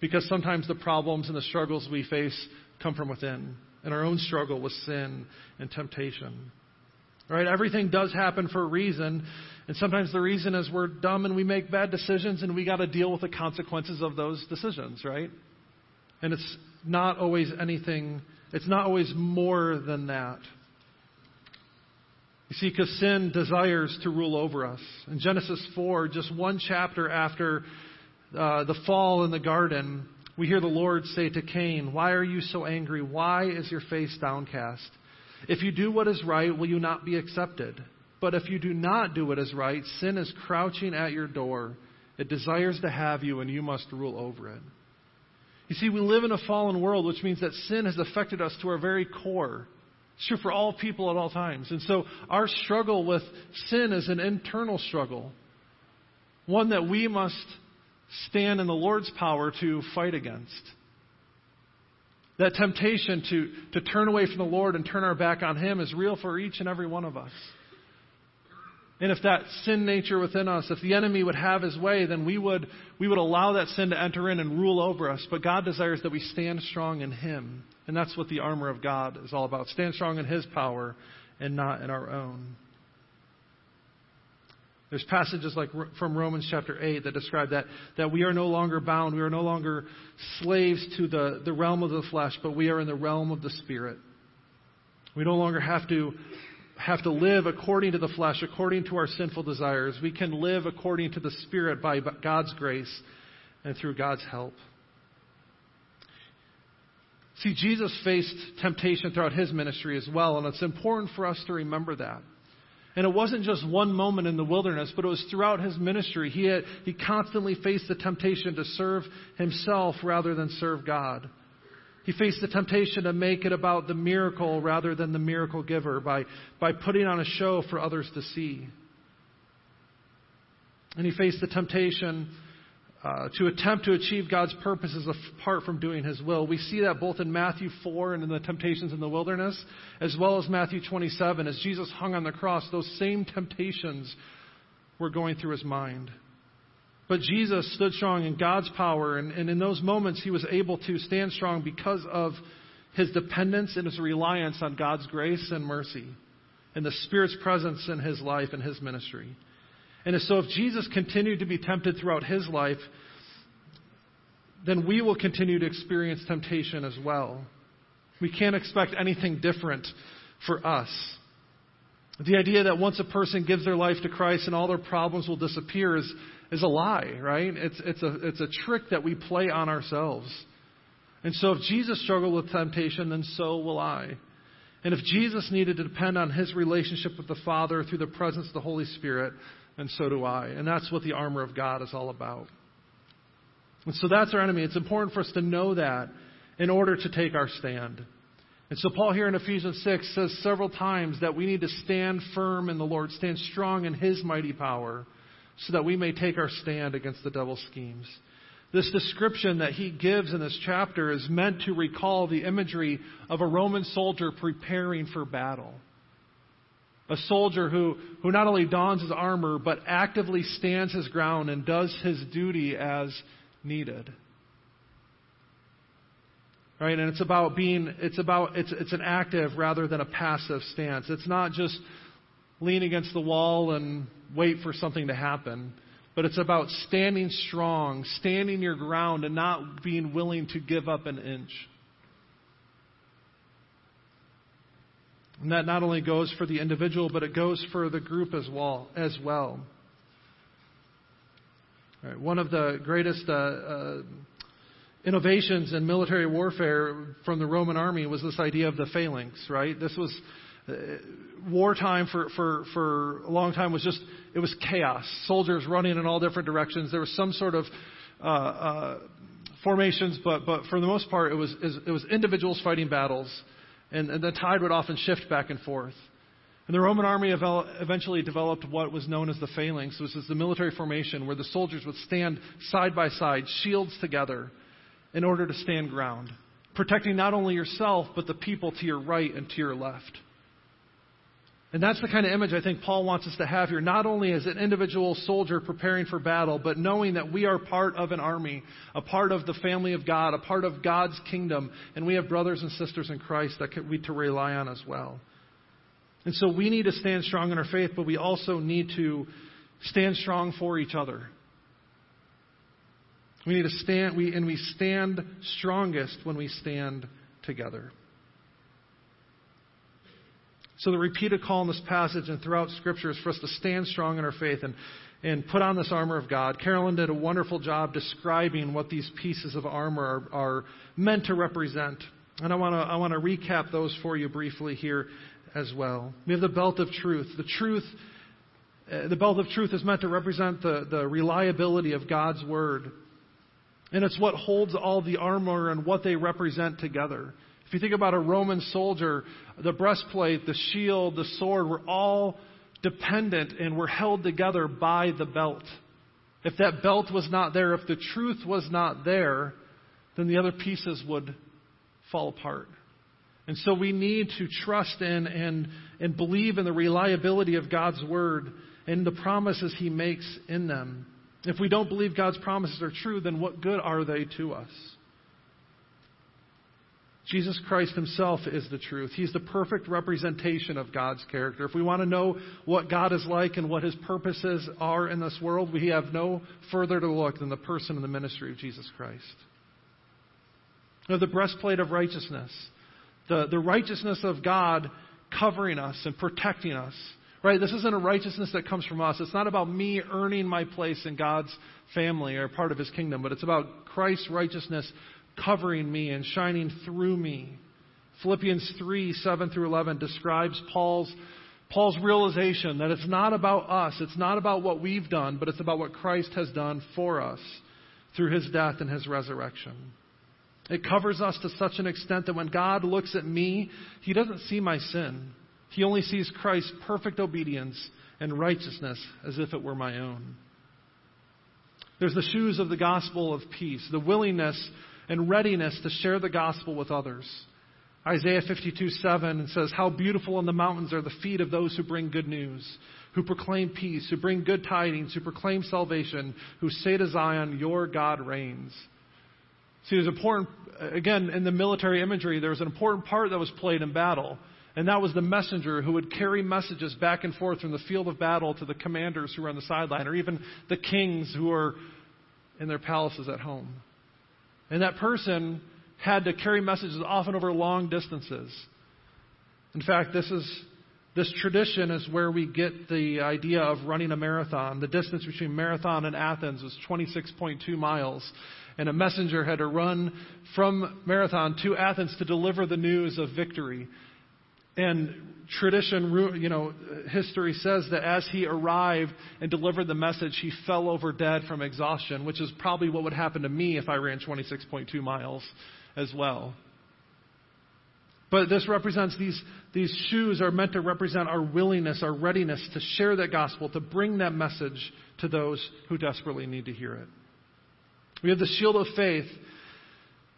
because sometimes the problems and the struggles we face come from within, and our own struggle with sin and temptation. Right? Everything does happen for a reason, and sometimes the reason is we're dumb and we make bad decisions, and we got to deal with the consequences of those decisions, right? And it's not always anything, it's not always more than that. You see, because sin desires to rule over us. In Genesis four, just one chapter after uh, the fall in the garden, we hear the Lord say to Cain, "Why are you so angry? Why is your face downcast? If you do what is right, will you not be accepted? But if you do not do what is right, sin is crouching at your door. It desires to have you, and you must rule over it." You see, we live in a fallen world, which means that sin has affected us to our very core. It's true for all people at all times. And so our struggle with sin is an internal struggle, one that we must stand in the Lord's power to fight against. That temptation to, to turn away from the Lord and turn our back on Him is real for each and every one of us. And if that sin nature within us, if the enemy would have his way, then we would, we would allow that sin to enter in and rule over us. But God desires that we stand strong in Him. And that's what the armor of God is all about. Stand strong in His power and not in our own. There's passages like from Romans chapter eight that describe that, that we are no longer bound. We are no longer slaves to the, the realm of the flesh, but we are in the realm of the Spirit. We no longer have to have to live according to the flesh, according to our sinful desires. We can live according to the Spirit by God's grace and through God's help. See, Jesus faced temptation throughout His ministry as well, and it's important for us to remember that. And it wasn't just one moment in the wilderness, but it was throughout His ministry. He had, he constantly faced the temptation to serve himself rather than serve God. He faced the temptation to make it about the miracle rather than the miracle giver by, by putting on a show for others to see. And he faced the temptation uh, to attempt to achieve God's purposes apart from doing His will. We see that both in Matthew four and in the temptations in the wilderness, as well as Matthew twenty-seven. As Jesus hung on the cross, those same temptations were going through His mind. But Jesus stood strong in God's power, and, and in those moments He was able to stand strong because of His dependence and His reliance on God's grace and mercy, and the Spirit's presence in His life and His ministry. And so if Jesus continued to be tempted throughout His life, then we will continue to experience temptation as well. We can't expect anything different for us. The idea that once a person gives their life to Christ and all their problems will disappear is, is a lie, right? It's, it's, a, it's a trick that we play on ourselves. And so if Jesus struggled with temptation, then so will I. And if Jesus needed to depend on His relationship with the Father through the presence of the Holy Spirit, and so do I. And that's what the armor of God is all about. And so that's our enemy. It's important for us to know that in order to take our stand. And so Paul here in Ephesians six says several times that we need to stand firm in the Lord, stand strong in His mighty power, so that we may take our stand against the devil's schemes. This description that he gives in this chapter is meant to recall the imagery of a Roman soldier preparing for battle. A soldier who, who not only dons his armor, but actively stands his ground and does his duty as needed. Right? And it's about being, it's about, it's, it's an active rather than a passive stance. It's not just lean against the wall and wait for something to happen, but it's about standing strong, standing your ground, and not being willing to give up an inch. And that not only goes for the individual, but it goes for the group as well. As well. All right, one of the greatest uh, uh, innovations in military warfare from the Roman army was this idea of the phalanx, right? This was uh, wartime for, for, for a long time was just, it was chaos. Soldiers running in all different directions. There was some sort of uh, uh, formations, but, but for the most part, it was, it was individuals fighting battles. And, and the tide would often shift back and forth. And the Roman army evel- eventually developed what was known as the phalanx, which is the military formation where the soldiers would stand side by side, shields together, in order to stand ground, protecting not only yourself, but the people to your right and to your left. And that's the kind of image I think Paul wants us to have here, not only as an individual soldier preparing for battle, but knowing that we are part of an army, a part of the family of God, a part of God's kingdom, and we have brothers and sisters in Christ that we to rely on as well. And so we need to stand strong in our faith, but we also need to stand strong for each other. We need to stand, we, and we stand strongest when we stand together. So the repeated call in this passage and throughout Scripture is for us to stand strong in our faith and, and put on this armor of God. Carolyn did a wonderful job describing what these pieces of armor are, are meant to represent. And I want to I want to recap those for you briefly here as well. We have the belt of truth. The truth, uh, the belt of truth is meant to represent the, the reliability of God's Word. And it's what holds all the armor and what they represent together. If you think about a Roman soldier, the breastplate, the shield, the sword were all dependent and were held together by the belt. If that belt was not there, if the truth was not there, then the other pieces would fall apart. And so we need to trust in and, and believe in the reliability of God's Word and the promises He makes in them. If we don't believe God's promises are true, then what good are they to us? Jesus Christ Himself is the truth. He's the perfect representation of God's character. If we want to know what God is like and what His purposes are in this world, we have no further to look than the person and the ministry of Jesus Christ. Now, the breastplate of righteousness, the, the righteousness of God covering us and protecting us. Right? This isn't a righteousness that comes from us. It's not about me earning my place in God's family or part of His kingdom, but it's about Christ's righteousness covering me and shining through me. Philippians three, seven through eleven describes Paul's Paul's realization that it's not about us, it's not about what we've done, but it's about what Christ has done for us through His death and His resurrection. It covers us to such an extent that when God looks at me, He doesn't see my sin. He only sees Christ's perfect obedience and righteousness as if it were my own. There's the shoes of the gospel of peace, the willingness and readiness to share the gospel with others. Isaiah fifty-two, seven says, "How beautiful in the mountains are the feet of those who bring good news, who proclaim peace, who bring good tidings, who proclaim salvation, who say to Zion, 'Your God reigns.'" See, there's important, again, in the military imagery, there was an important part that was played in battle, and that was the messenger who would carry messages back and forth from the field of battle to the commanders who were on the sideline, or even the kings who were in their palaces at home. And that person had to carry messages often over long distances. In fact, this is this tradition is where we get the idea of running a marathon. The distance between Marathon and Athens was twenty-six point two miles. And a messenger had to run from Marathon to Athens to deliver the news of victory. And tradition, you know, history says that as he arrived and delivered the message, he fell over dead from exhaustion, which is probably what would happen to me if I ran twenty-six point two miles as well. But this represents, these, these shoes are meant to represent our willingness, our readiness to share that gospel, to bring that message to those who desperately need to hear it. We have the shield of faith.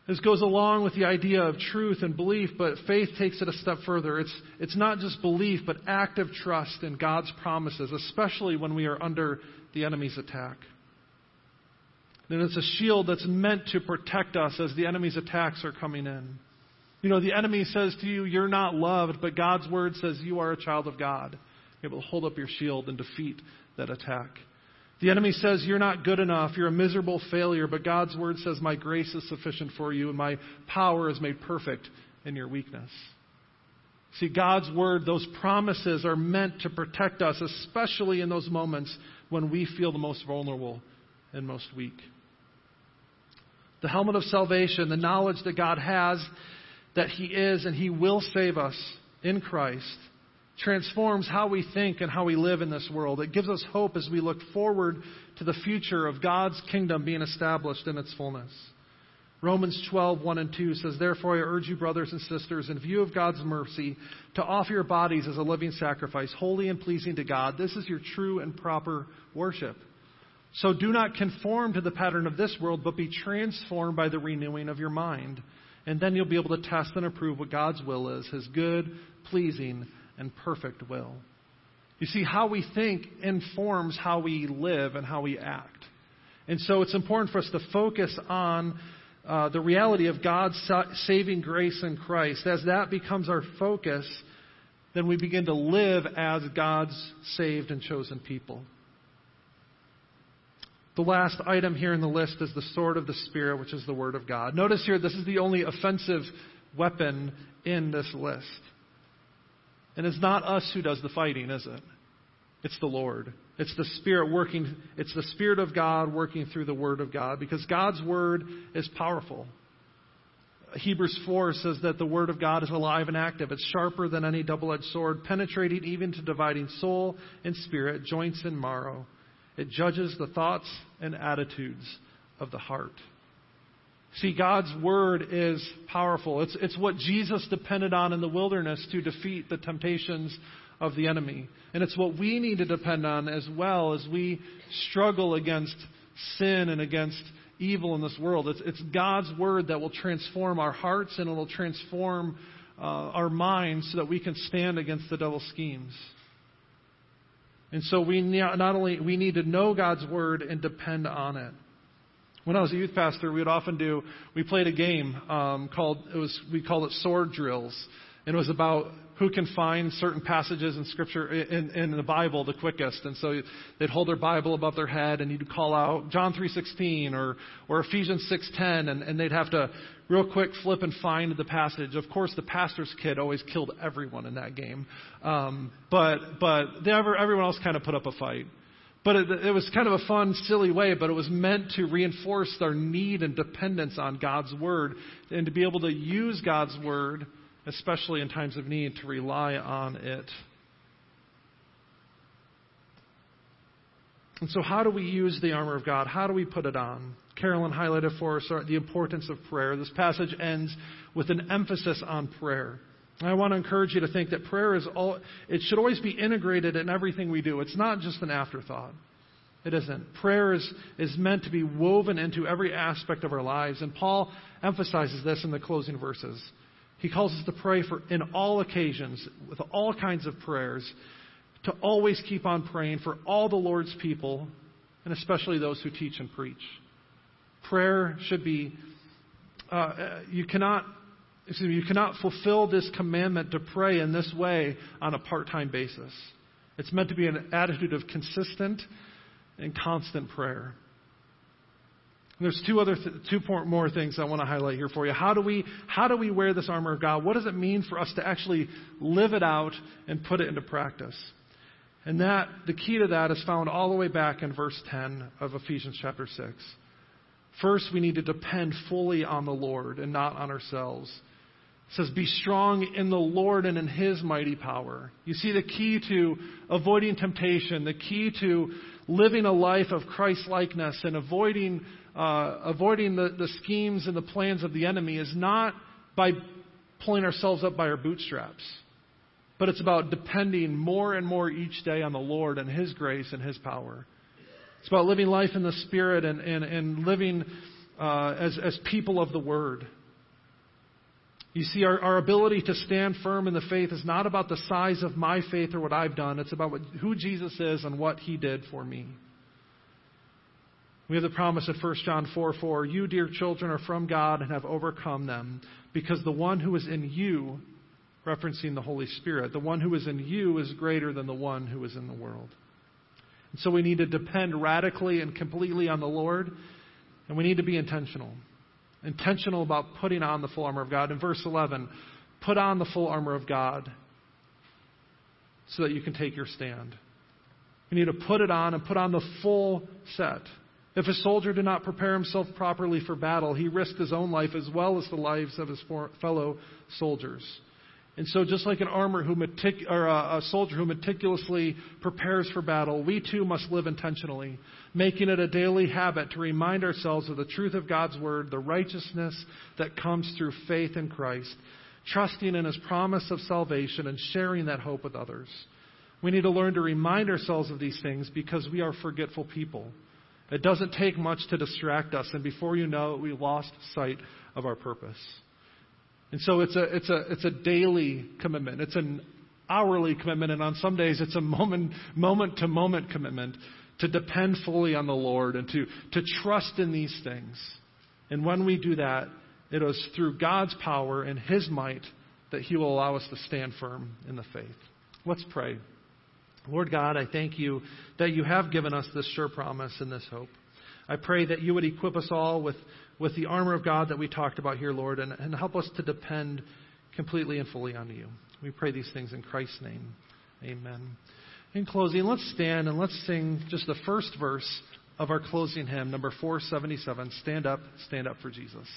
This goes along with the idea of truth and belief, but faith takes it a step further. It's, it's not just belief, but active trust in God's promises, especially when we are under the enemy's attack. Then it's a shield that's meant to protect us as the enemy's attacks are coming in. You know, the enemy says to you, you're not loved, but God's word says you are a child of God. You're able to hold up your shield and defeat that attack. The enemy says you're not good enough, you're a miserable failure, but God's word says my grace is sufficient for you and my power is made perfect in your weakness. See, God's word, those promises are meant to protect us, especially in those moments when we feel the most vulnerable and most weak. The helmet of salvation, the knowledge that God has, that He is and He will save us in Christ, transforms how we think and how we live in this world. It gives us hope as we look forward to the future of God's kingdom being established in its fullness. Romans twelve, one and two says, "Therefore I urge you, brothers and sisters, in view of God's mercy, to offer your bodies as a living sacrifice, holy and pleasing to God. This is your true and proper worship. So do not conform to the pattern of this world, but be transformed by the renewing of your mind. And then you'll be able to test and approve what God's will is, His good, pleasing, and perfect will." You see, how we think informs how we live and how we act. And so it's important for us to focus on uh, the reality of God's saving grace in Christ. As that becomes our focus, then we begin to live as God's saved and chosen people. The last item here in the list is the sword of the Spirit, which is the Word of God. Notice here, this is the only offensive weapon in this list. And it's not us who does the fighting, is it? It's the Lord. It's the Spirit working. It's the Spirit of God working through the Word of God, because God's Word is powerful. Hebrews four says that the Word of God is alive and active. It's sharper than any double-edged sword, penetrating even to dividing soul and spirit, joints and marrow. It judges the thoughts and attitudes of the heart. See, God's word is powerful. It's, it's what Jesus depended on in the wilderness to defeat the temptations of the enemy. And it's what we need to depend on as well as we struggle against sin and against evil in this world. It's, it's God's word that will transform our hearts, and it will transform uh, our minds so that we can stand against the devil's schemes. And so we not only we need to know God's word and depend on it. When I was a youth pastor, we would often do we played a game um, called it was we called it sword drills, and it was about who can find certain passages in Scripture in, in the Bible the quickest. And so they'd hold their Bible above their head, and you'd call out John three sixteen or or Ephesians six ten, and, and they'd have to real quick flip and find the passage. Of course, the pastor's kid always killed everyone in that game, um, but but they ever, everyone else kind of put up a fight. But it, it was kind of a fun, silly way, but it was meant to reinforce their need and dependence on God's word, and to be able to use God's word, especially in times of need, to rely on it. And so how do we use the armor of God? How do we put it on? Carolyn highlighted for us the importance of prayer. This passage ends with an emphasis on prayer. I want to encourage you to think that prayer is all, it should always be integrated in everything we do. It's not just an afterthought. It isn't. Prayer is, is meant to be woven into every aspect of our lives. And Paul emphasizes this in the closing verses. He calls us to pray for in all occasions, with all kinds of prayers, to always keep on praying for all the Lord's people, and especially those who teach and preach. Prayer should be, uh, you cannot, excuse me, you cannot fulfill this commandment to pray in this way on a part-time basis. It's meant to be an attitude of consistent and constant prayer. And there's two other, th- two more things I want to highlight here for you. How do we, how do we wear this armor of God? What does it mean for us to actually live it out and put it into practice? And that, the key to that is found all the way back in verse ten of Ephesians chapter six. First, we need to depend fully on the Lord and not on ourselves. It says, "Be strong in the Lord and in His mighty power." You see, the key to avoiding temptation, the key to living a life of Christ-likeness and avoiding uh, avoiding the, the schemes and the plans of the enemy is not by pulling ourselves up by our bootstraps. But it's about depending more and more each day on the Lord and His grace and His power. It's about living life in the Spirit and, and, and living uh, as, as people of the Word. You see, our, our ability to stand firm in the faith is not about the size of my faith or what I've done. It's about what, who Jesus is and what He did for me. We have the promise of First John four four, "You, dear children, are from God and have overcome them, because the one who is in you," referencing the Holy Spirit, "the one who is in you is greater than the one who is in the world." And so we need to depend radically and completely on the Lord, and we need to be intentional. Intentional about putting on the full armor of God. In verse eleven, put on the full armor of God so that you can take your stand. You need to put it on and put on the full set. If a soldier did not prepare himself properly for battle, he risked his own life as well as the lives of his fellow soldiers. And so just like an armor who metic- or a, a soldier who meticulously prepares for battle, we too must live intentionally, making it a daily habit to remind ourselves of the truth of God's Word, the righteousness that comes through faith in Christ, trusting in His promise of salvation, and sharing that hope with others. We need to learn to remind ourselves of these things because we are forgetful people. It doesn't take much to distract us, and before you know it, we lost sight of our purpose. And so it's a it's a it's a daily commitment. It's an hourly commitment, and on some days it's a moment moment to moment commitment to depend fully on the Lord and to, to trust in these things. And when we do that, it is through God's power and His might that He will allow us to stand firm in the faith. Let's pray. Lord God, I thank You that You have given us this sure promise and this hope. I pray that You would equip us all with, with the armor of God that we talked about here, Lord, and, and help us to depend completely and fully on You. We pray these things in Christ's name. Amen. In closing, let's stand and let's sing just the first verse of our closing hymn, number four seventy-seven, Stand Up, Stand Up for Jesus.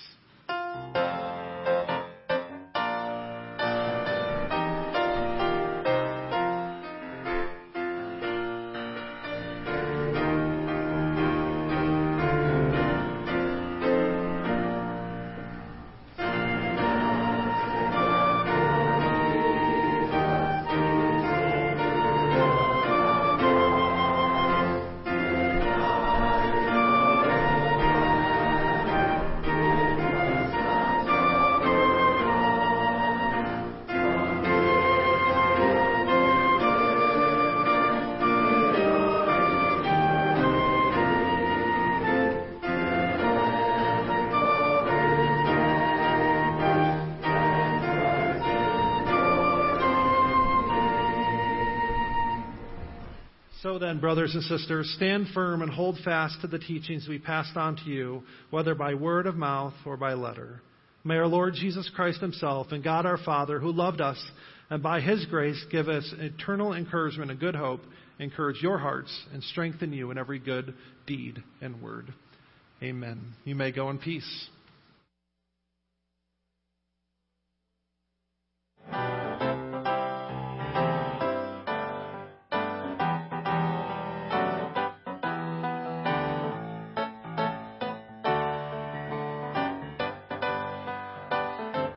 So then, brothers and sisters, stand firm and hold fast to the teachings we passed on to you, whether by word of mouth or by letter. May our Lord Jesus Christ Himself and God our Father, who loved us, and by His grace give us eternal encouragement and good hope, encourage your hearts and strengthen you in every good deed and word. Amen. You may go in peace.